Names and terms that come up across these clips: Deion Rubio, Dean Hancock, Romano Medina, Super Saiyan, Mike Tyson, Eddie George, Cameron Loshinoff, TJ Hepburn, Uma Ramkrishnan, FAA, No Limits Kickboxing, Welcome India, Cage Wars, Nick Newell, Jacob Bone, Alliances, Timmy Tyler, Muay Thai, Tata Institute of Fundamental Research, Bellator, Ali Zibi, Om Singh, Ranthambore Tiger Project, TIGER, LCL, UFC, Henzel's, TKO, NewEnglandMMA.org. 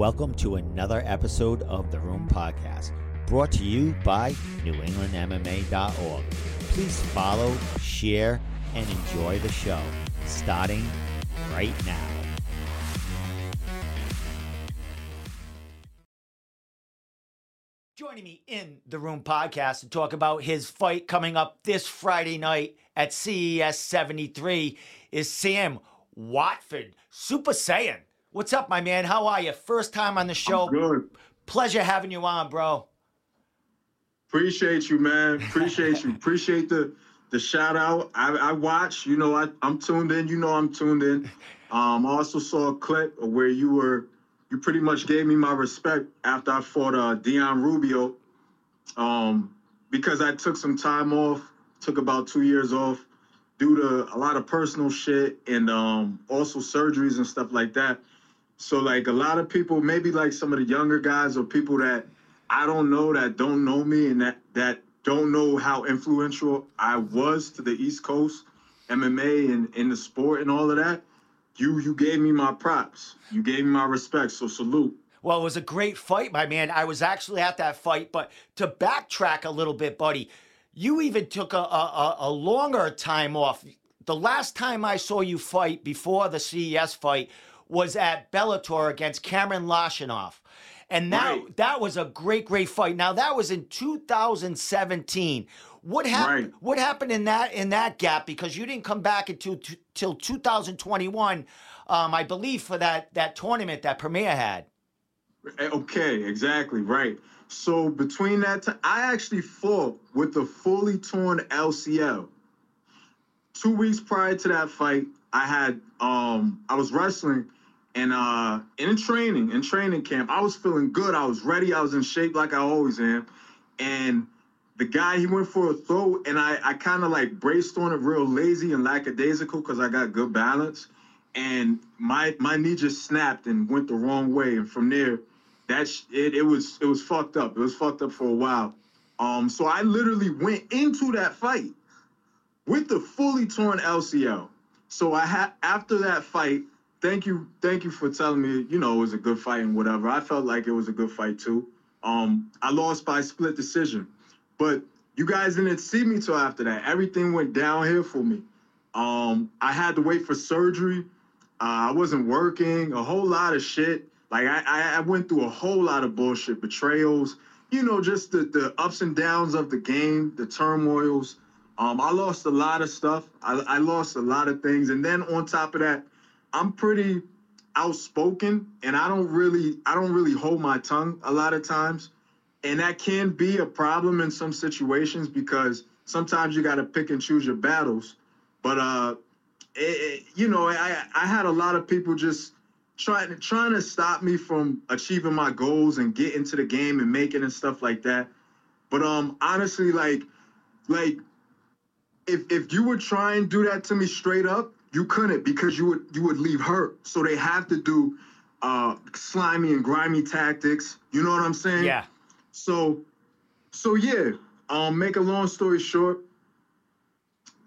Welcome to another episode of The Room Podcast, brought to you by NewEnglandMMA.org. Please follow, share, and enjoy the show, starting right now. Joining me in The Room Podcast to talk about his fight coming up this Friday night at CES 73 is Sam Watford, Super Saiyan. What's up, my man? How are you? First time on the show. I'm good. Pleasure having you on, bro. Appreciate you, man. Appreciate you. Appreciate the shout out. I watch. You know, I'm tuned in. You know, I'm tuned in. I also saw a clip where you pretty much gave me my respect after I fought Deion Rubio, because I took some time off, took about 2 years off due to a lot of personal shit and also surgeries and stuff like that. So, like, a lot of people, maybe like some of the younger guys or people that I don't know, that don't know me and that don't know how influential I was to the East Coast MMA and in the sport and all of that, you gave me my props. You gave me my respect, so salute. Well, it was a great fight, my man. I was actually at that fight, but to backtrack a little bit, buddy, you even took a longer time off. The last time I saw you fight before the CES fight was at Bellator against Cameron Loshinoff. And that was a great fight. Now, that was in 2017. What happened? Right. What happened in that gap? Because you didn't come back until 2021, I believe, for that tournament that Premier had. Okay, exactly right. So between that time, I actually fought with a fully torn LCL. 2 weeks prior to that fight, I had I was wrestling. And in training camp, I was feeling good. I was ready. I was in shape like I always am. And the guy, he went for a throw, and I kind of like braced on it real lazy and lackadaisical because I got good balance. And my knee just snapped and went the wrong way. And from there, it was fucked up. It was fucked up for a while. So I literally went into that fight with the fully torn LCL. So I had, after that fight, Thank you for telling me, you know, it was a good fight and whatever. I felt like it was a good fight, too. I lost by split decision. But you guys didn't see me till after that. Everything went downhill for me. I had to wait for surgery. I wasn't working. A whole lot of shit. Like, I went through a whole lot of bullshit, betrayals. You know, just the ups and downs of the game, the turmoils. I lost a lot of stuff. I lost a lot of things. And then on top of that, I'm pretty outspoken, and I don't really hold my tongue a lot of times. And that can be a problem in some situations because sometimes you got to pick and choose your battles. But, you know, I had a lot of people just trying to stop me from achieving my goals and get into the game and making and stuff like that. But honestly, like if you would try and do that to me straight up, you couldn't because you would leave hurt. So they have to do slimy and grimy tactics. You know what I'm saying? Yeah. So yeah. Make a long story short,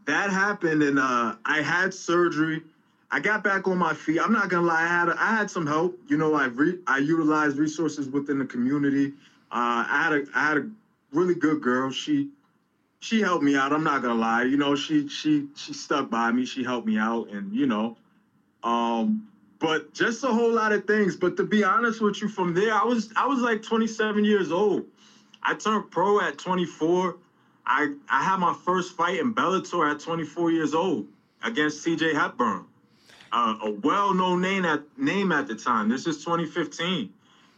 that happened, and I had surgery. I got back on my feet. I'm not gonna lie, I had some help. You know, I utilized resources within the community. I had a really good girl. She helped me out. I'm not gonna lie. You know, she stuck by me. She helped me out, and you know, but just a whole lot of things. But to be honest with you, from there, I was like 27 years old. I turned pro at 24. I had my first fight in Bellator at 24 years old against TJ Hepburn, a well-known name at the time. This is 2015.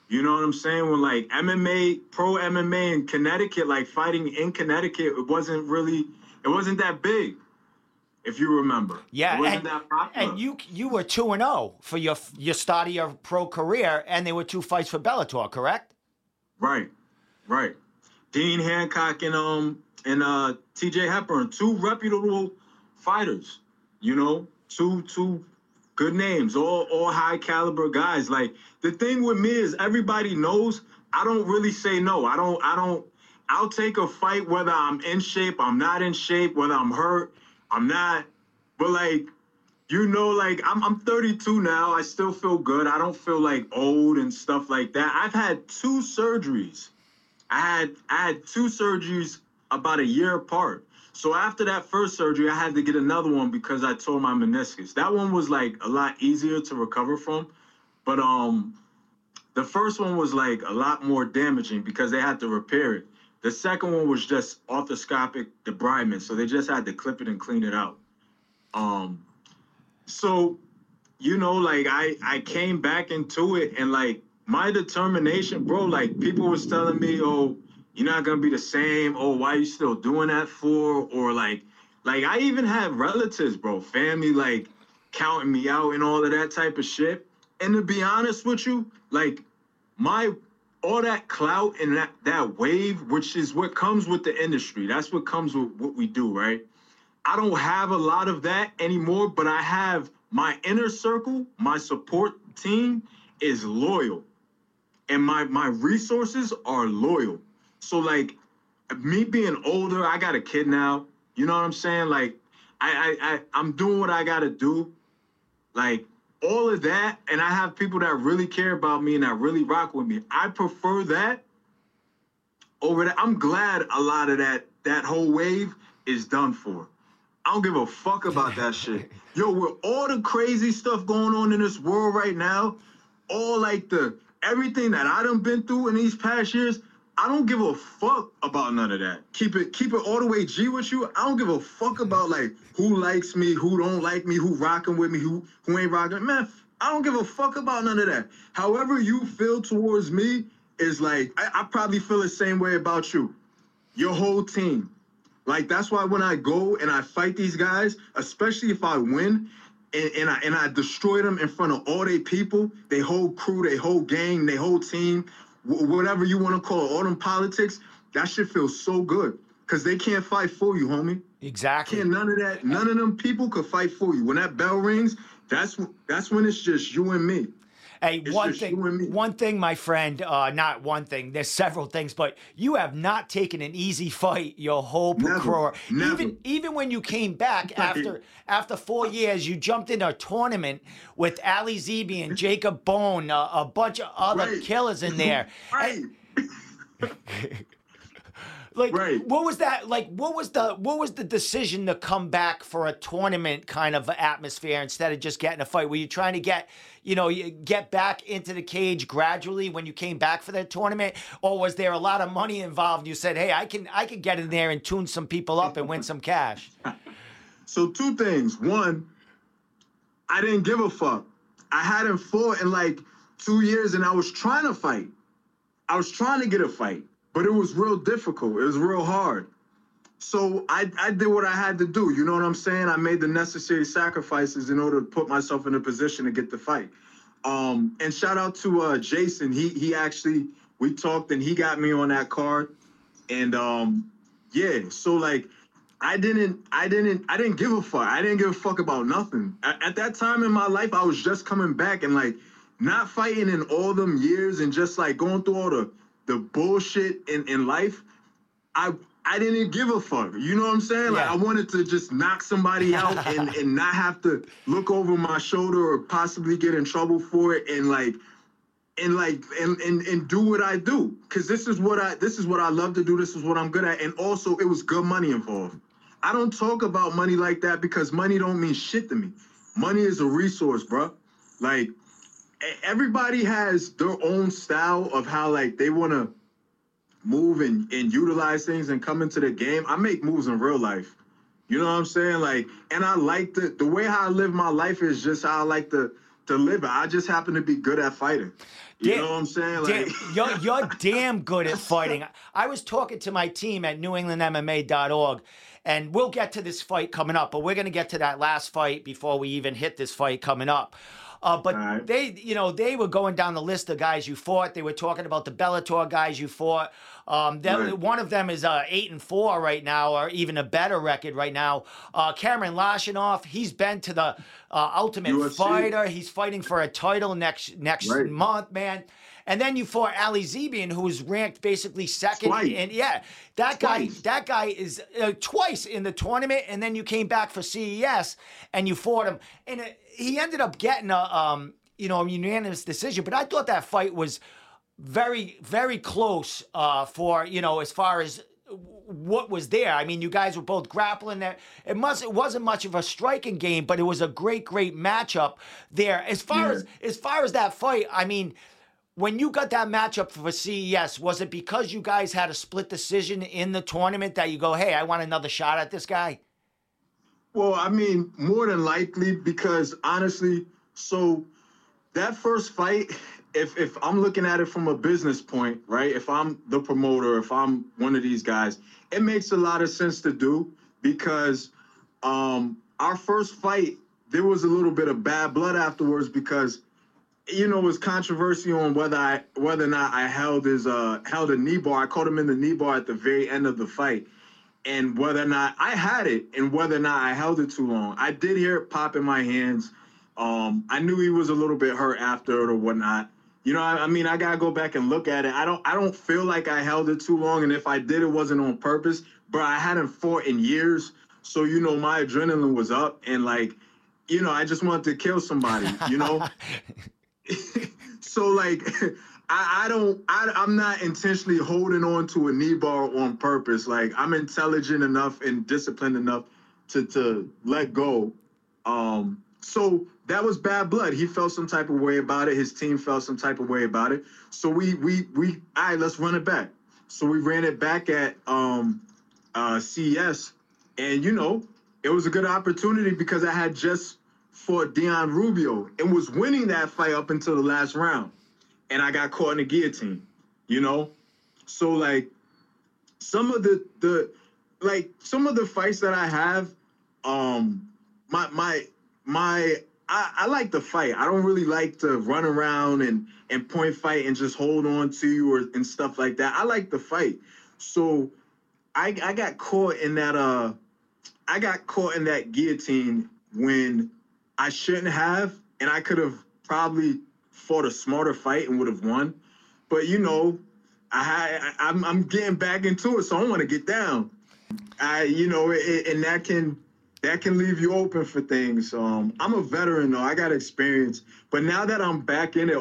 You know what I'm saying? When, like, MMA, pro MMA in Connecticut, like, fighting in Connecticut, it wasn't that big, if you remember. Yeah, it wasn't that popular. And you were 2-0 for your start of your pro career, and there were two fights for Bellator, correct? Right. Dean Hancock and TJ Hepburn, two reputable fighters, you know, two good names, all high caliber guys. Like, the thing with me is everybody knows I don't really say no. I'll take a fight whether I'm in shape, I'm not in shape, whether I'm hurt, I'm not. But like, You know, like, I'm 32 now. I still feel good. I don't feel, like, old and stuff like that. I've had two surgeries. I had two surgeries about a year apart. So after that first surgery, I had to get another one because I tore my meniscus. That one was, like, a lot easier to recover from. But the first one was, like, a lot more damaging because they had to repair it. The second one was just arthroscopic debridement, so they just had to clip it and clean it out. So, you know, like, I came back into it, and, like, my determination, bro, like, people was telling me, oh, you're not going to be the same. Oh, why are you still doing that for? Or, like, I even had relatives, bro, family, like, counting me out and all of that type of shit. And to be honest with you, like, all that clout and that wave, which is what comes with the industry. That's what comes with what we do, right? I don't have a lot of that anymore, but I have my inner circle. My support team is loyal, and my resources are loyal. So, like, me being older, I got a kid now. You know what I'm saying? Like, I'm doing what I gotta do. Like, all of that, and I have people that really care about me and that really rock with me. I prefer that over that. I'm glad a lot of that whole wave is done for. I don't give a fuck about that shit. Yo, with all the crazy stuff going on in this world right now, all like everything that I done been through in these past years, I don't give a fuck about none of that. Keep it all the way G with you. I don't give a fuck about, like, who likes me, who don't like me, who rocking with me, who ain't rocking. Man, I don't give a fuck about none of that. However you feel towards me is, like, I probably feel the same way about you, your whole team. Like, that's why when I go and I fight these guys, especially if I win, and I destroy them in front of all their people, their whole crew, their whole gang, their whole team, whatever you want to call it, all them politics, that shit feels so good because they can't fight for you, homie. Exactly. None of them people could fight for you. When that bell rings, that's when it's just you and me. Hey, one thing, my friend, not one thing, there's several things, but you have not taken an easy fight your whole career. Even when you came back after 4 years, you jumped in a tournament with Ali Zibi and Jacob Bone, a bunch of other killers in there. Right. What was that? Like, what was the decision to come back for a tournament kind of atmosphere instead of just getting a fight? Were you trying to get back into the cage gradually when you came back for that tournament, or was there a lot of money involved? You said, hey, I can get in there and tune some people up and win some cash. So two things. One, I didn't give a fuck. I hadn't fought in like 2 years, and I was trying to fight. I was trying to get a fight. But it was real difficult. It was real hard. So I did what I had to do. You know what I'm saying? I made the necessary sacrifices in order to put myself in a position to get the fight. And shout out to Jason. He actually, we talked and he got me on that card. And yeah, so like I didn't give a fuck. I didn't give a fuck about nothing. At that time in my life, I was just coming back and like not fighting in all them years and just like going through all the bullshit in life, I didn't give a fuck. You know what I'm saying? Like, yeah. I wanted to just knock somebody out and not have to look over my shoulder or possibly get in trouble for it and do what I do. Cause this is what I love to do. This is what I'm good at. And also it was good money involved. I don't talk about money like that because money don't mean shit to me. Money is a resource, bro. Like, everybody has their own style of how like they want to move and utilize things and come into the game. I make moves in real life. You know what I'm saying? Like, and I like the way how I live my life is just how I like to live it. I just happen to be good at fighting. You know what I'm saying? Like, you're damn good at fighting. I was talking to my team at NewEnglandMMA.org, and we'll get to this fight coming up, but we're going to get to that last fight before we even hit this fight coming up. But right. They were going down the list of guys you fought. They were talking about the Bellator guys you fought. Right. One of them is 8-4 right now, or even a better record right now. Cameron Loshinoff, he's been to the Ultimate UFC. Fighter. He's fighting for a title next right. month, man. And then you fought Ali Zibi, who was ranked basically second. Twice. And yeah, that guy is twice in the tournament. And then you came back for CES and you fought him, and he ended up getting a unanimous decision. But I thought that fight was very, very close as far as what was there. I mean, you guys were both grappling there. It wasn't much of a striking game, but it was a great, great matchup there. As far as that fight, I mean, when you got that matchup for CES, was it because you guys had a split decision in the tournament that you go, hey, I want another shot at this guy? Well, I mean, more than likely, because honestly, so that first fight, if I'm looking at it from a business point, right, if I'm the promoter, if I'm one of these guys, it makes a lot of sense to do, because our first fight, there was a little bit of bad blood afterwards, because it was controversial on whether or not I held a knee bar. I caught him in the knee bar at the very end of the fight, and whether or not I had it and whether or not I held it too long. I did hear it pop in my hands. I knew he was a little bit hurt after it or whatnot. I mean, I gotta go back and look at it. I don't feel like I held it too long, and if I did, it wasn't on purpose. But I hadn't fought in years, so my adrenaline was up, and I just wanted to kill somebody. So I'm not intentionally holding on to a knee bar on purpose. Like, I'm intelligent enough and disciplined enough to let go. So that was bad blood. He felt some type of way about it. His team felt some type of way about it. So all right, let's run it back. So we ran it back at CES, and it was a good opportunity because I had just for Deion Rubio and was winning that fight up until the last round, and I got caught in a guillotine, So some of the fights that I have, I like to fight. I don't really like to run around and point fight and just hold on to you and stuff like that. I like to fight, so I got caught in that guillotine when I shouldn't have, and I could have probably fought a smarter fight and would have won. But, I'm getting back into it, so I don't want to get down. And that can leave you open for things. I'm a veteran, though. I got experience. But now that I'm back in it,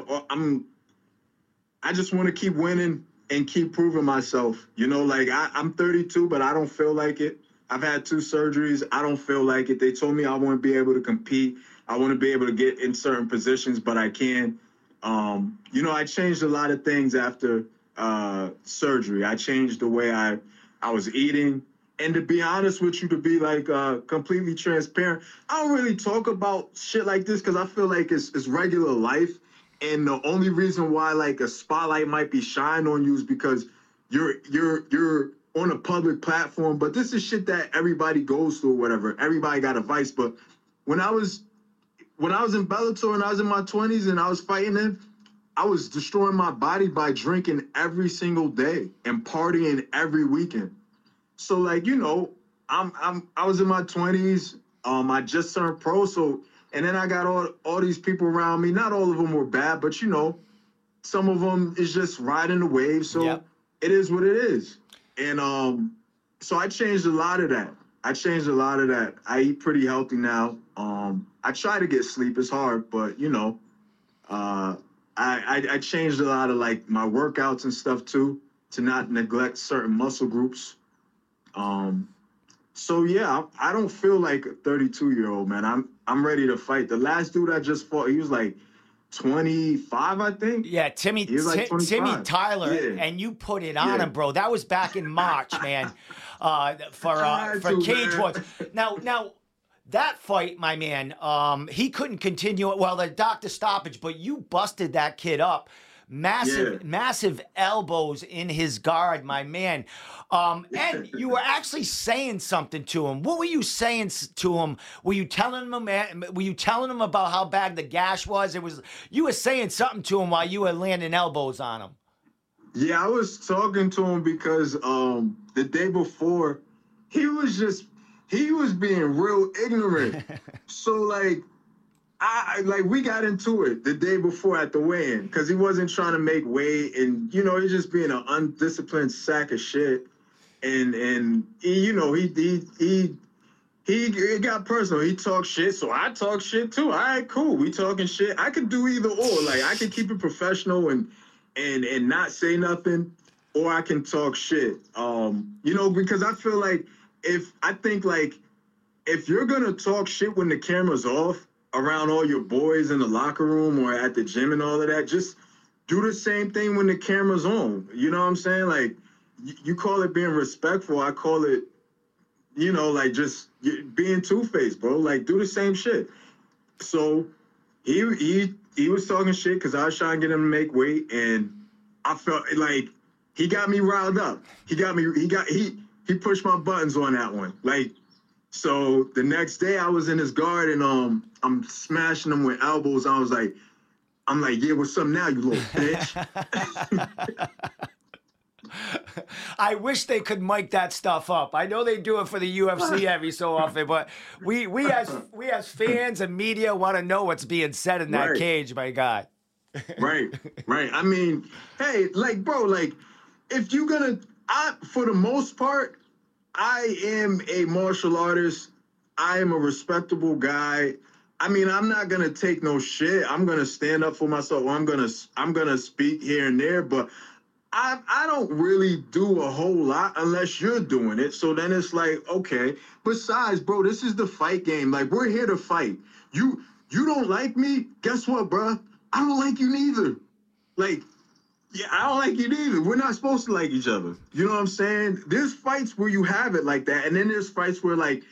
I just want to keep winning and keep proving myself. I'm 32, but I don't feel like it. I've had 2 surgeries. I don't feel like it. They told me I wouldn't be able to compete. I wouldn't be able to get in certain positions, but I can. I changed a lot of things after surgery. I changed the way I was eating. And to be honest with you, to be completely transparent, I don't really talk about shit like this because I feel like it's regular life. And the only reason why a spotlight might be shined on you is because you're on a public platform, but this is shit that everybody goes through or whatever. Everybody got advice, but when I was in Bellator and I was in my 20s and I was fighting him, I was destroying my body by drinking every single day and partying every weekend. So I was in my 20s, I just turned pro, and then I got all these people around me. Not all of them were bad, but some of them is just riding the wave, so yep. It is what it is. And so I changed a lot of that. I eat pretty healthy now. I try to get sleep. It's hard, but I changed a lot of my workouts and stuff too, to not neglect certain muscle groups. So yeah, I don't feel like a 32-year-old man. I'm ready to fight. The last dude I just fought, he was 25, I think. Yeah, Timmy Tyler, yeah. And you put it on him, bro. That was back in March, man. For Cage Wars. Now that fight, my man, he couldn't continue it. Well, the doctor stoppage, but you busted that kid up. massive, massive elbows in his guard, my man. And you were actually saying something to him. What were you saying to him? Were you telling him? Were you telling him about how bad the gash was? It was, you were saying something to him while you were landing elbows on him. Yeah, I was talking to him because the day before, he was being real ignorant. So like, we got into it the day before at the weigh-in because he wasn't trying to make weight, and you know, he's just being an undisciplined sack of shit. And he, you know, he it got personal. He talked shit, so I talk shit too. All right, cool. We talking shit. I could do either or. Like, I could keep it professional and not say nothing, or I can talk shit. You know, because I feel like if you're gonna talk shit when the camera's off around all your boys in the locker room or at the gym and all of that, just do the same thing when the camera's on. You know what I'm saying? Like, you call it being respectful. I call it, you know, like just being two-faced, bro. Like, do the same shit. So he was talking shit because I was trying to get him to make weight, and I felt like he got me riled up. He pushed my buttons on that one. Like, so the next day I was in his guard and I'm smashing him with elbows. I was like, yeah, what's up now, you little bitch? I wish they could mic that stuff up. I know they do it for the UFC every so often, but we as fans and media want to know what's being said in that cage, my guy. Right. I mean, hey, like, bro, like, if you're gonna, for the most part, I am a martial artist. I am a respectable guy. I mean, I'm not gonna take no shit. I'm gonna stand up for myself. I'm gonna speak here and there, but I don't really do a whole lot unless you're doing it. So then it's like, okay. Besides, bro, this is the fight game. Like, we're here to fight. You don't like me? Guess what, bro? I don't like you neither. Like, yeah, I don't like you neither. We're not supposed to like each other. You know what I'm saying? There's fights where you have it like that, and then there's fights where, like,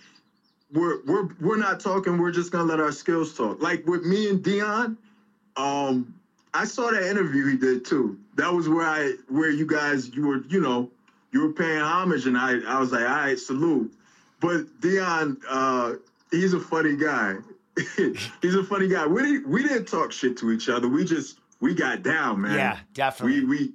we're not talking. We're just gonna let our skills talk. Like with me and Deion, I saw that interview he did too. That was where you were paying homage, and I was like, all right, salute. But Deion, he's a funny guy. He's a funny guy. We didn't talk shit to each other. We got down, man. Yeah, definitely.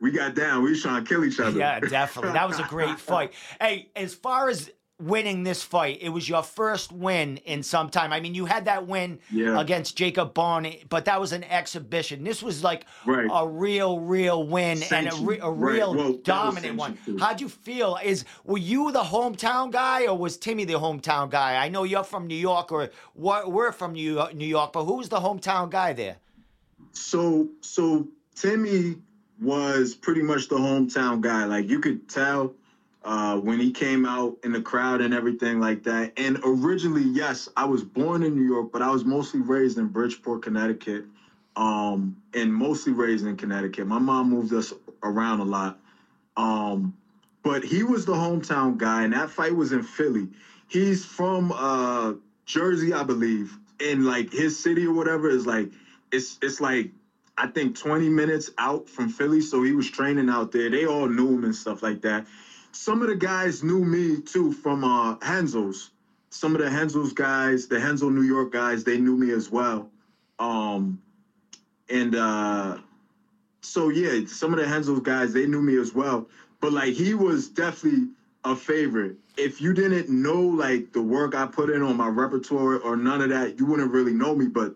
We got down. We was trying to kill each other. Yeah, definitely. That was a great fight. Hey, as far as winning this fight, it was your first win in some time. I mean, you had that win against Jacob Bone, but that was an exhibition. This was like a real win and a real dominant one. Too. How'd you feel? Were you the hometown guy, or was Timmy the hometown guy? I know you're from New York, or we're from New York, but who was the hometown guy there? So Timmy was pretty much the hometown guy. Like, you could tell when he came out in the crowd and everything like that. And originally, yes, I was born in New York, but I was mostly raised in Bridgeport, Connecticut, and mostly raised in Connecticut. My mom moved us around a lot. But he was the hometown guy, and that fight was in Philly. He's from Jersey, I believe, and, like, his city or whatever is, like, it's like, I think 20 minutes out from Philly, so he was training out there. They all knew him and stuff like that. Some of the guys knew me, too, from Henzel's. Some of the Henzel's guys, the Henzel New York guys, they knew me as well. Some of the Henzel's guys, they knew me as well. But, like, he was definitely a favorite. If you didn't know, like, the work I put in on my repertoire or none of that, you wouldn't really know me, but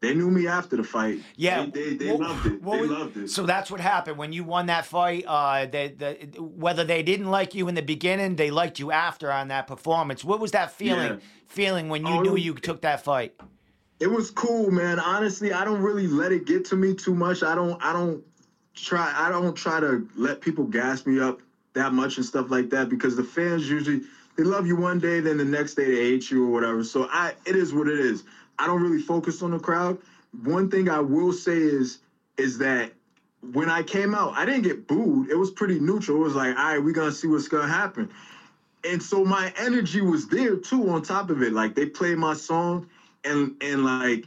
they knew me after the fight. Yeah, they loved it. So that's what happened when you won that fight. Whether they didn't like you in the beginning, they liked you after on that performance. What was that feeling when you you took that fight? It was cool, man. Honestly, I don't really let it get to me too much. I don't try to let people gas me up that much and stuff like that, because the fans usually, they love you one day, then the next day they hate you or whatever. So it is what it is. I don't really focus on the crowd. One thing I will say is that when I came out, I didn't get booed. It was pretty neutral. It was like, all right, we're going to see what's going to happen. And so my energy was there, too, on top of it. Like, they played my song, and like,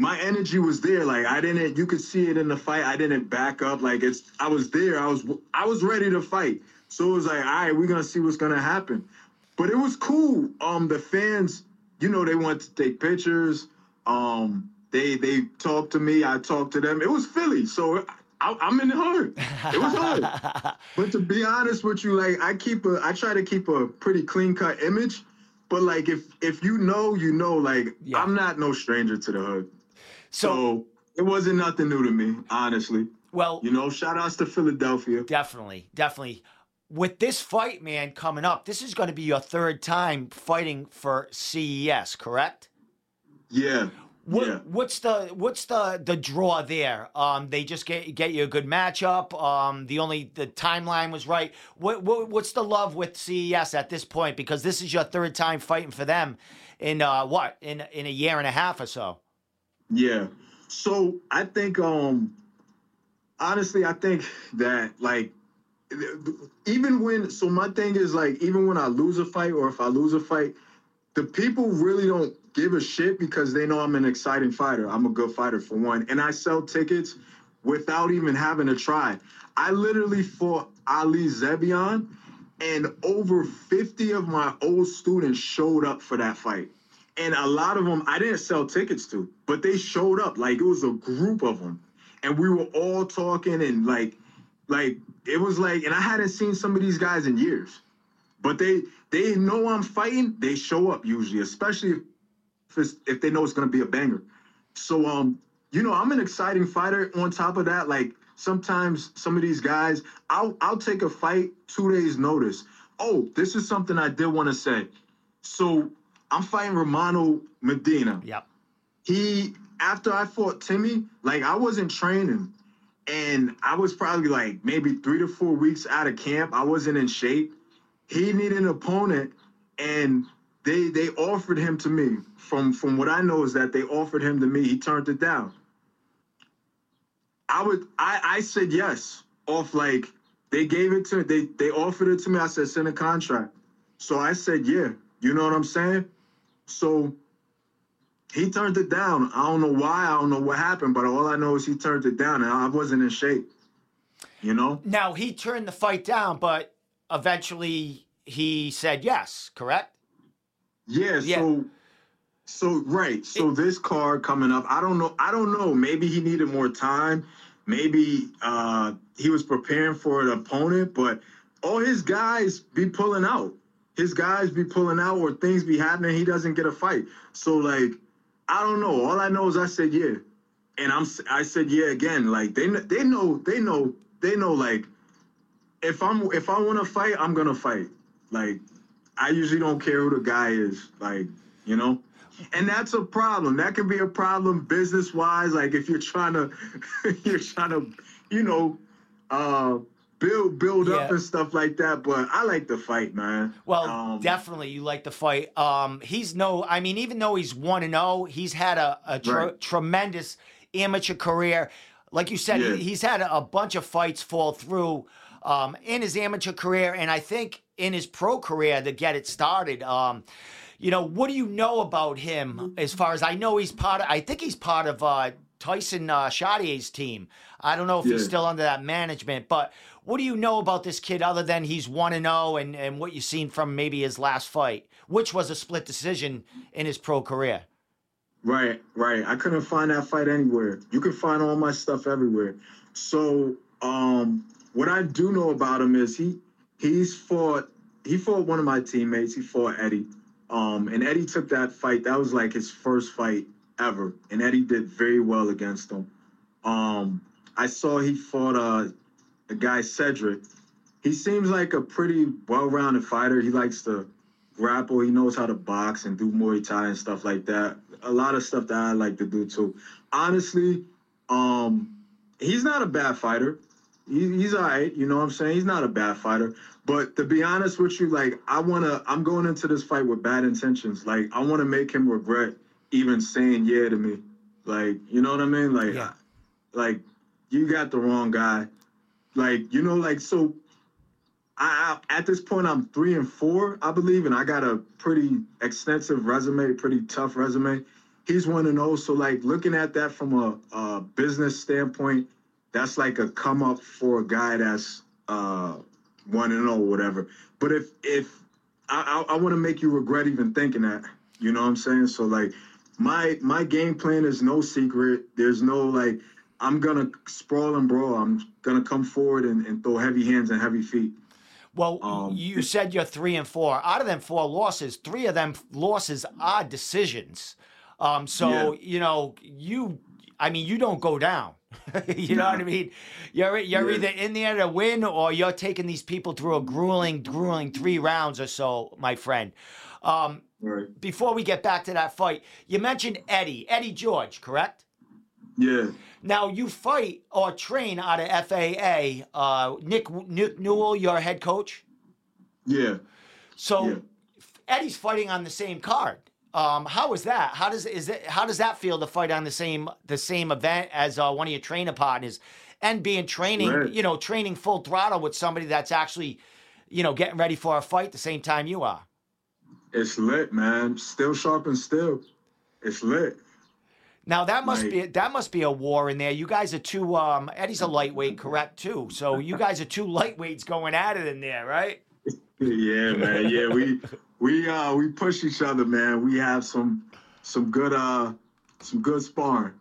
my energy was there. Like, I didn't, you could see it in the fight. I didn't back up. Like, it's, I was there. I was ready to fight. So it was like, all right, we're going to see what's going to happen. But it was cool. The fans, you know, they wanted to take pictures. They talked to me. I talked to them. It was Philly. So I'm in the hood. It was hard. But to be honest with you, like, I try to keep a pretty clean cut image. But like, if you know, you know, like, yeah. I'm not no stranger to the hood. So it wasn't nothing new to me, honestly. Well, you know, shout outs to Philadelphia. Definitely. With this fight, man, coming up, this is going to be your third time fighting for CES, correct? Yeah. What's the draw there? They just get you a good matchup. The timeline was right. What's the love with CES at this point? Because this is your third time fighting for them in a year and a half or so. Yeah. So I think honestly, I think that, like, even when, so my thing is, like, even when I lose a fight or if I lose a fight, the people really don't give a shit because they know I'm an exciting fighter. I'm a good fighter, for one. And I sell tickets without even having to try. I literally fought Ali Zibi, and over 50 of my old students showed up for that fight. And a lot of them I didn't sell tickets to, but they showed up. Like, it was a group of them. And we were all talking, and, like it was like, and I hadn't seen some of these guys in years. But they know I'm fighting. They show up usually, especially if they know it's going to be a banger. So, you know, I'm an exciting fighter. On top of that, like, sometimes some of these guys, I'll take a fight 2 days notice. Oh, this is something I did want to say. So I'm fighting Romano Medina. Yep. He, after I fought Timmy, like, I wasn't training. And I was probably, like, maybe 3 to 4 weeks out of camp. I wasn't in shape. He needed an opponent, and they offered him to me. From what I know is that they offered him to me. He turned it down. I said yes. Off, like, they gave it to me. They offered it to me. I said, send a contract. So I said, yeah. You know what I'm saying? So he turned it down. I don't know why. I don't know what happened, but all I know is he turned it down, and I wasn't in shape, you know? Now, he turned the fight down, but eventually he said yes, correct? Yeah. So right. So this card coming up, I don't know. Maybe he needed more time. Maybe he was preparing for an opponent, but all his guys be pulling out. Or things be happening. He doesn't get a fight. So, like, I don't know. All I know is I said yeah, and I said yeah again. Like, they know. Like, if I want to fight, I'm gonna fight. Like, I usually don't care who the guy is. Like, you know, and that's a problem. That can be a problem business wise. Like, if you're trying to you know, build up and stuff like that. But I like to fight, man. Well, definitely you like to fight. Even though he's 1-0, he's had a tremendous amateur career. Like you said, he's had a bunch of fights fall through in his amateur career, and I think in his pro career to get it started. You know, what do you know about him as far as, I know he's part of Tyson Chadier's team. I don't know if he's still under that management, but what do you know about this kid other than he's 1-0 and what you've seen from maybe his last fight, which was a split decision in his pro career? Right. I couldn't find that fight anywhere. You can find all my stuff everywhere. So what I do know about him is he fought one of my teammates. He fought Eddie. And Eddie took that fight. That was like his first fight ever, and Eddie did very well against him. I saw he fought the guy Cedric. He seems like a pretty well-rounded fighter. He likes to grapple. He knows how to box and do Muay Thai and stuff like that. A lot of stuff that I like to do too. Honestly, he's not a bad fighter. He's all right, you know what I'm saying? He's not a bad fighter. But to be honest with you, like, I'm going into this fight with bad intentions. Like, I want to make him regret even saying yeah to me. Like, you know what I mean? Like, like, you got the wrong guy. Like, you know, like, so I at this point, I'm 3-4, I believe, and I got a pretty extensive resume, pretty tough resume. he's 1-0. So like looking at that from a business standpoint, that's like a come up for a guy that's 1-0, whatever. But if I want to make you regret even thinking that, you know what I'm saying? So like my game plan is no secret. There's no like, I'm gonna sprawl and brawl. I'm gonna come forward and throw heavy hands and heavy feet. Well, you said you're 3-4. Out of them 4 losses, 3 of them losses are decisions. So, yeah. You know, you don't go down. You know what I mean? You're either in there to win or you're taking these people through a grueling 3 rounds or so, my friend. Right. Before we get back to that fight, you mentioned Eddie George, correct? Yeah. Now, you fight or train out of FAA, Nick Newell, your head coach? Yeah. So, yeah. Eddie's fighting on the same card. How is that? How does that feel to fight on the same event as one of your trainer partners and training full throttle with somebody that's actually, you know, getting ready for a fight the same time you are? It's lit, man. Still sharp and still. It's lit. Now that must be a war in there. You guys are two. Eddie's a lightweight, correct too. So you guys are two lightweights going at it in there, right? Yeah, man. Yeah, we push each other, man. We have some good sparring.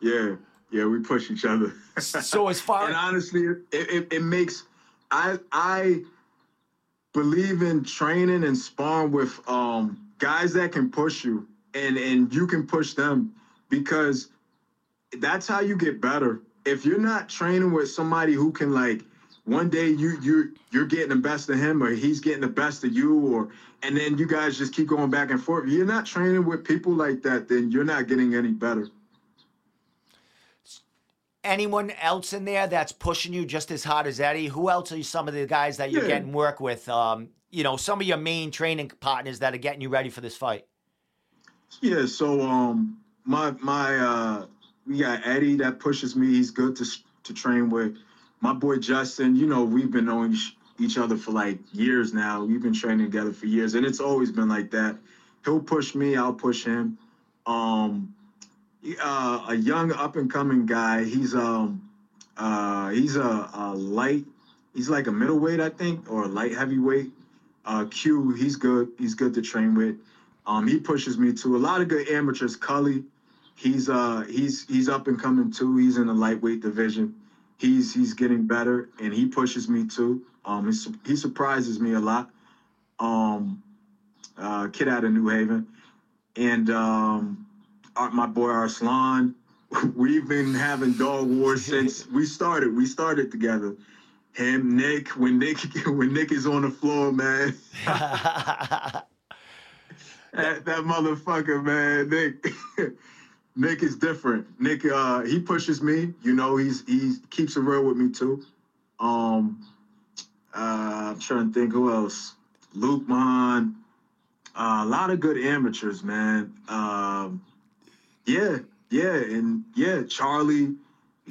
Yeah, we push each other. So as far and honestly, it makes I believe in training and sparring with guys that can push you and you can push them. Because that's how you get better. If you're not training with somebody who can, like, one day you're getting the best of him or he's getting the best of you, and then you guys just keep going back and forth. If you're not training with people like that, then you're not getting any better. Anyone else in there that's pushing you just as hard as Eddie? Who else are some of the guys that you're getting work with? You know, some of your main training partners that are getting you ready for this fight. Yeah, so we got Eddie that pushes me. He's good to train with. My boy Justin, you know, we've been knowing each other for like years now. We've been training together for years, and it's always been like that. He'll push me, I'll push him. A young up and coming guy. He's like a middleweight, I think, or a light heavyweight. Q, he's good. He's good to train with. He pushes me too. A lot of good amateurs. Cully. He's up and coming too. He's in the lightweight division. He's getting better, and he pushes me too. He surprises me a lot. Kid out of New Haven, and my boy Arslan. We've been having dog wars since we started. We started together. Him, Nick. When Nick is on the floor, man. That motherfucker, man, Nick. Nick is different. Nick, he pushes me. You know, he keeps it real with me too. I'm trying to think who else. Luke Mon. A lot of good amateurs, man. Charlie. You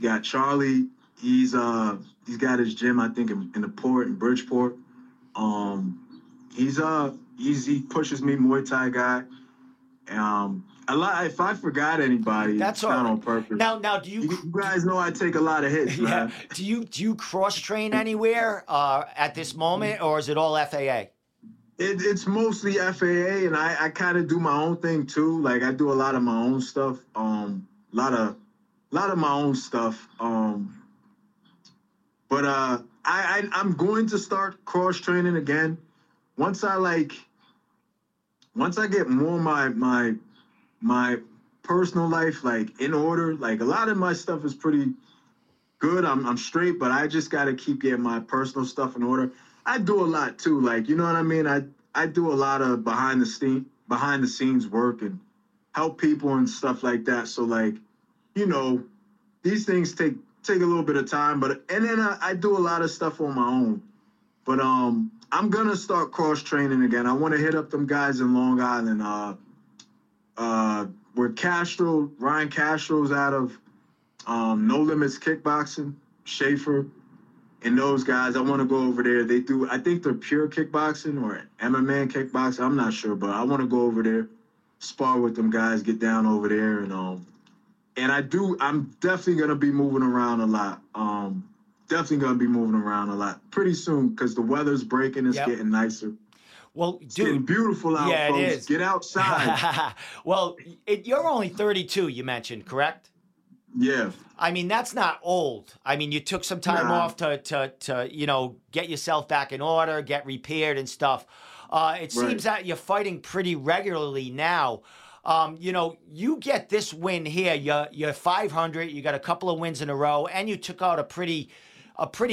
got Charlie. He's got his gym, I think, in the port in Bridgeport. He pushes me, Muay Thai guy. A lot. If I forgot anybody, that's all right. On purpose. Now, do you guys know I take a lot of hits, man? Yeah. Do you cross train anywhere at this moment, or is it all FAA? It's mostly FAA, and I kind of do my own thing too. Like I do a lot of my own stuff. A lot of my own stuff. But I'm going to start cross training again. Once I get more my personal life like in order, like a lot of my stuff is pretty good. I'm straight, but I just gotta keep getting my personal stuff in order. I do a lot too, like you know what I mean. I do a lot of behind the scenes work and help people and stuff like that. So like, you know, these things take a little bit of time, and then I do a lot of stuff on my own, but I'm going to start cross-training again. I want to hit up them guys in Long Island. Where Ryan Castro's out of No Limits Kickboxing, Schaefer, and those guys. I want to go over there. They do, I think they're pure kickboxing or MMA kickboxing. I'm not sure, but I want to go over there, spar with them guys, get down over there, and I'm definitely gonna be moving around a lot. Pretty soon, because the weather's breaking. It's getting nicer. Well, it's dude, getting beautiful out, yeah, folks. It is. Get outside. Well, you're only 32, you mentioned, correct? Yeah. I mean, that's not old. I mean, you took some time off to get yourself back in order, get repaired and stuff. It seems that you're fighting pretty regularly now. You get this win here. You're 500. You got a couple of wins in a row, and you took out a pretty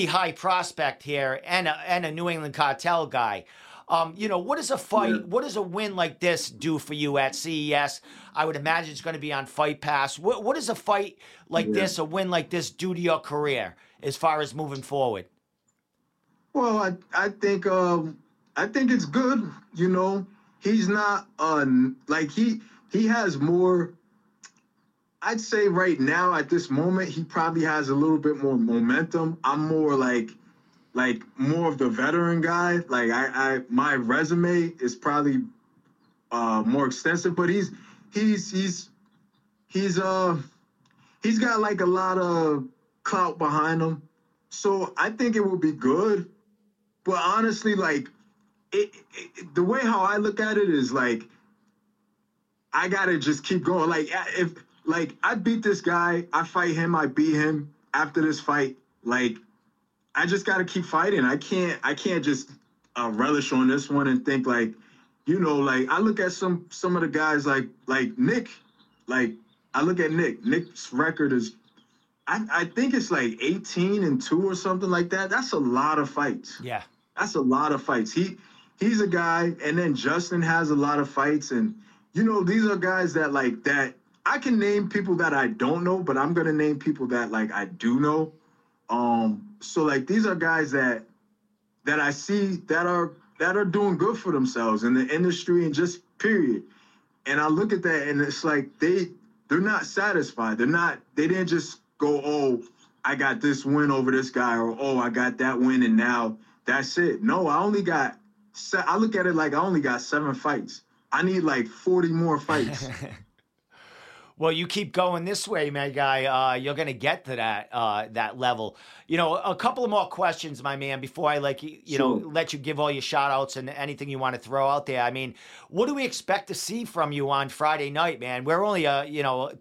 high prospect here, and a New England Cartel guy. What does a fight, what does a win like this do for you at CES? I would imagine it's going to be on Fight Pass. What does a fight like this, a win like this, do to your career as far as moving forward? Well, I think it's good. He's not he has more. I'd say right now at this moment he probably has a little bit more momentum. I'm more like more of the veteran guy. Like my resume is probably more extensive, but he's got like a lot of clout behind him. So I think it will be good. But honestly, like the way how I look at it is like, I gotta just keep going. Like if I beat this guy, I fight him, I beat him after this fight, like, I just got to keep fighting. I can't just relish on this one and think like I look at some of the guys like Nick. Like I look at Nick. Nick's record is, I think it's like 18-2 or something like that. That's a lot of fights. Yeah, that's a lot of fights. He's a guy, and then Justin has a lot of fights, and these are guys that that I can name people that I don't know, but I'm gonna name people that I do know. So these are guys that I see that are doing good for themselves in the industry and just period. And I look at that and it's like they're not satisfied. They didn't just go, oh, I got this win over this guy, or oh, I got that win and now that's it. No, I look at it like I only got 7 fights. I need 40 more fights. Well, you keep going this way, my guy. You're going to get to that level. A couple of more questions, my man, before I let you give all your shout outs and anything you want to throw out there. I mean, what do we expect to see from you on Friday night, man? We're only,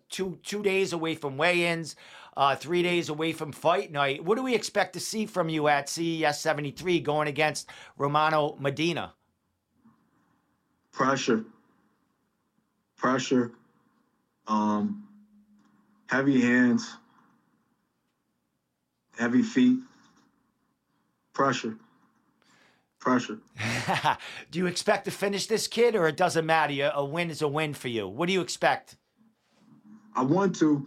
two days away from weigh-ins, 3 days away from fight night. What do we expect to see from you at CES 73 going against Romano Medina? Pressure. Heavy hands, heavy feet, pressure. Do you expect to finish this kid, or it doesn't matter? A win is a win for you. What do you expect? I want to.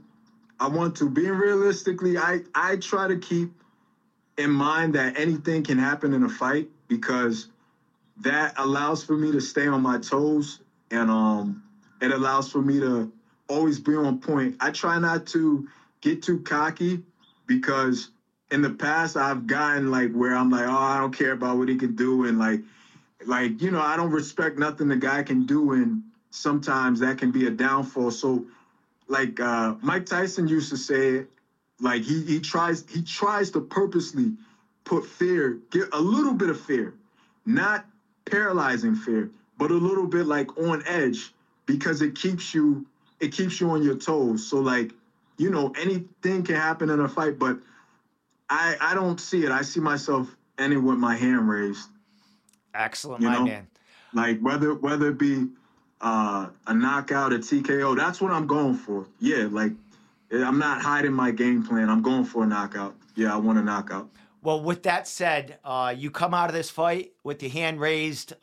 Being realistically, I try to keep in mind that anything can happen in a fight, because that allows for me to stay on my toes, and it allows for me to always be on point. I try not to get too cocky, because in the past I've gotten where I'm like, oh, I don't care about what he can do, and I don't respect nothing the guy can do, and sometimes that can be a downfall. So Mike Tyson used to say, he tries to purposely put fear, get a little bit of fear, not paralyzing fear, but a little bit on edge, because it keeps you on your toes. So anything can happen in a fight, but I don't see it. I see myself ending with my hand raised. Excellent, man. Whether it be a knockout, a TKO, that's what I'm going for. Yeah, I'm not hiding my game plan. I'm going for a knockout. Yeah, I want a knockout. Well, with that said, you come out of this fight with your hand raised,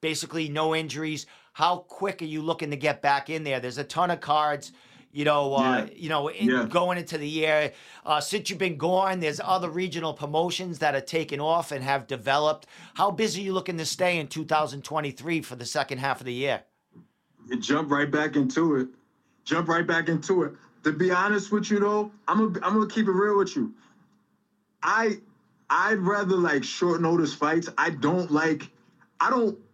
basically no injuries. How quick are you looking to get back in there? There's a ton of cards, going into the year. Since you've been gone, there's other regional promotions that are taking off and have developed. How busy are you looking to stay in 2023 for the second half of the year? Jump right back into it. To be honest with you, though, I'm gonna keep it real with you. I'd rather short notice fights. I don't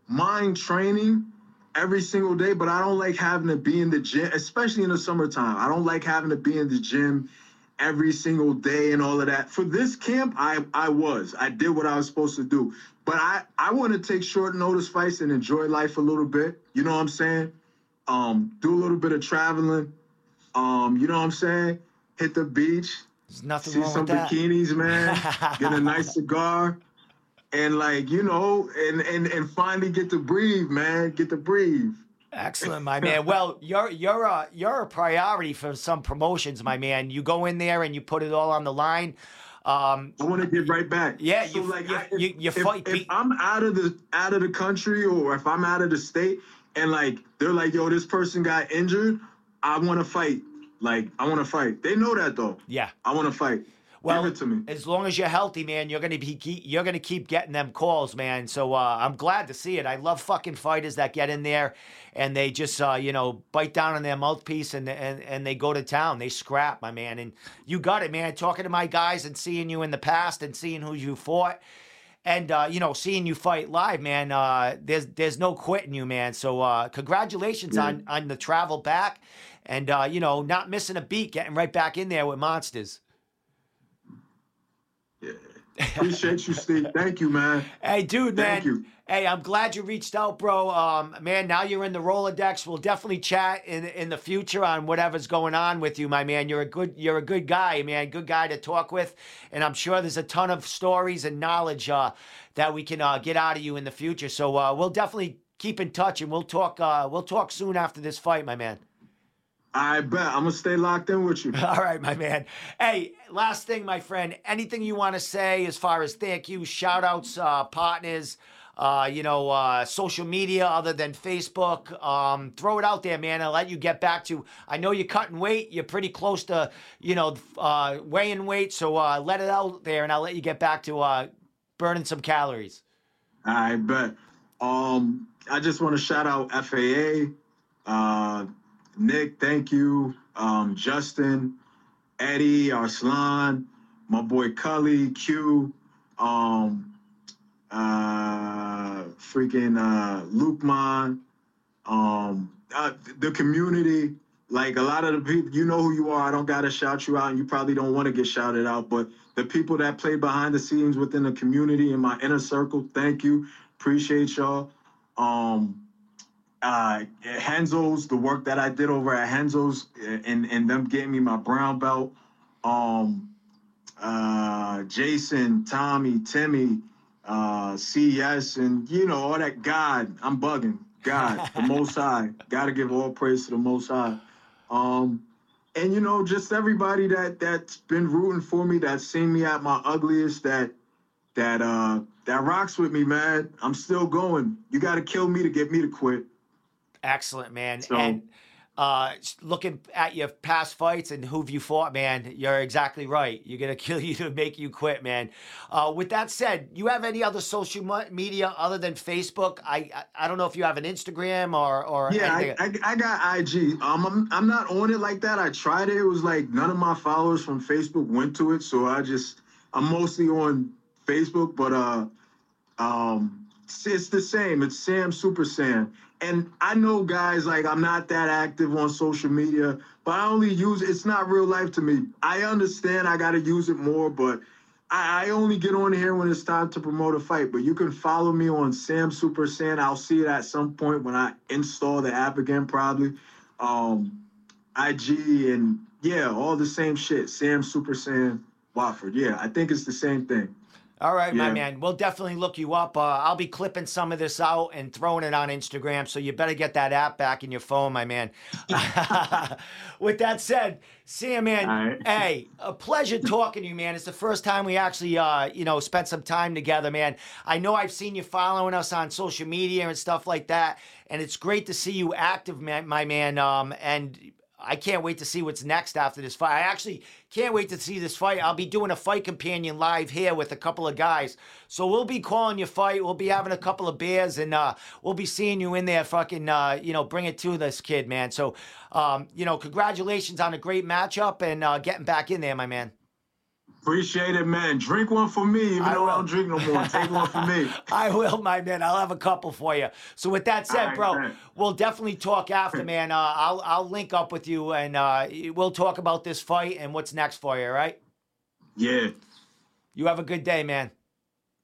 mind training every single day, but I don't like having to be in the gym, especially in the summertime. I don't like having to be in the gym every single day and all of that. For this camp, I did what I was supposed to do. But I want to take short notice fights and enjoy life a little bit. You know what I'm saying? Do a little bit of traveling. You know what I'm saying? Hit the beach. There's nothing wrong with that. See some bikinis, man. Get a nice cigar. And like, you know, and finally get to breathe, man. Get to breathe. Excellent, my man. Well, you're a priority for some promotions, my man. You go in there and you put it all on the line. I want to get right back. Yeah, so if I'm out of the country or if I'm out of the state and like they're like, yo, this person got injured, I want to fight. Like, I want to fight. They know that though. Yeah, I want to fight. Well, give it to me. As long as you're healthy, man, you're gonna keep getting them calls, man. So I'm glad to see it. I love fucking fighters that get in there and they just bite down on their mouthpiece and they go to town. They scrap, my man. And you got it, man. Talking to my guys and seeing you in the past and seeing who you fought and seeing you fight live, man. There's no quitting you, man. So congratulations on the travel back and not missing a beat, getting right back in there with monsters. Yeah. Appreciate you, Steve. Thank you, man. Hey, dude, man. Thank you. Hey, I'm glad you reached out, bro. Man, now you're in the Rolodex. We'll definitely chat in the future on whatever's going on with you, my man. You're a good guy, man. Good guy to talk with, and I'm sure there's a ton of stories and knowledge that we can get out of you in the future. So we'll definitely keep in touch, and we'll talk. We'll talk soon after this fight, my man. I bet. I'm going to stay locked in with you. All right, my man. Hey, last thing, my friend, anything you want to say as far as thank you, shout outs, partners, social media other than Facebook, throw it out there, man. I'll let you get back to, I know you're cutting weight. You're pretty close to, weighing weight. So let it out there and I'll let you get back to burning some calories. I bet. I just want to shout out FAA, Nick, thank you. Justin, Eddie, Arslan, my boy Cully, Q, Lukman, the community, like a lot of the people, you know who you are. I don't got to shout you out, and you probably don't want to get shouted out, but the people that play behind the scenes within the community in my inner circle, thank you. Appreciate y'all. Henzel's, the work that I did over at Henzel's and them gave me my brown belt. Jason, Tommy, Timmy, CES, and all that. God, I'm bugging. God, the Most High. Gotta give all praise to the Most High. And just everybody that's been rooting for me, that's seen me at my ugliest, that rocks with me, man. I'm still going. You gotta kill me to get me to quit. Excellent, man. So, and looking at your past fights and who've you fought, man, you're exactly right. You're going to kill you to make you quit, man. With that said, you have any other social media other than Facebook? I don't know if you have an Instagram or anything. I got IG. I'm not on it like that. I tried it. It was like none of my followers from Facebook went to it. So I'm mostly on Facebook, but it's the same. It's Sam Super Saiyan. And I know, guys, like, I'm not that active on social media, but I only use it. It's not real life to me. I understand I got to use it more, but I only get on here when it's time to promote a fight. But you can follow me on Sam Super Saiyan. I'll see it at some point when I install the app again, probably. IG and, yeah, all the same shit. Sam Super Saiyan Watford. Yeah, I think it's the same thing. All right, my man. We'll definitely look you up. I'll be clipping some of this out and throwing it on Instagram, so you better get that app back in your phone, my man. With that said, Sam, man, Hey, a pleasure talking to you, man. It's the first time we actually, spent some time together, man. I know I've seen you following us on social media and stuff like that, and it's great to see you active, man, my man, and I can't wait to see what's next after this fight. I actually can't wait to see this fight. I'll be doing a fight companion live here with a couple of guys. So we'll be calling your fight. We'll be having a couple of beers, and we'll be seeing you in there fucking, bring it to this kid, man. So, congratulations on a great matchup and getting back in there, my man. Appreciate it, man. Drink one for me, even though I don't drink no more. Take one for me. I will, my man. I'll have a couple for you. So with that said, right, bro, man, we'll definitely talk after, man. I'll link up with you, and we'll talk about this fight and what's next for you, all right? Yeah. You have a good day, man.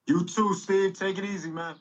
You too, Steve. Take it easy, man.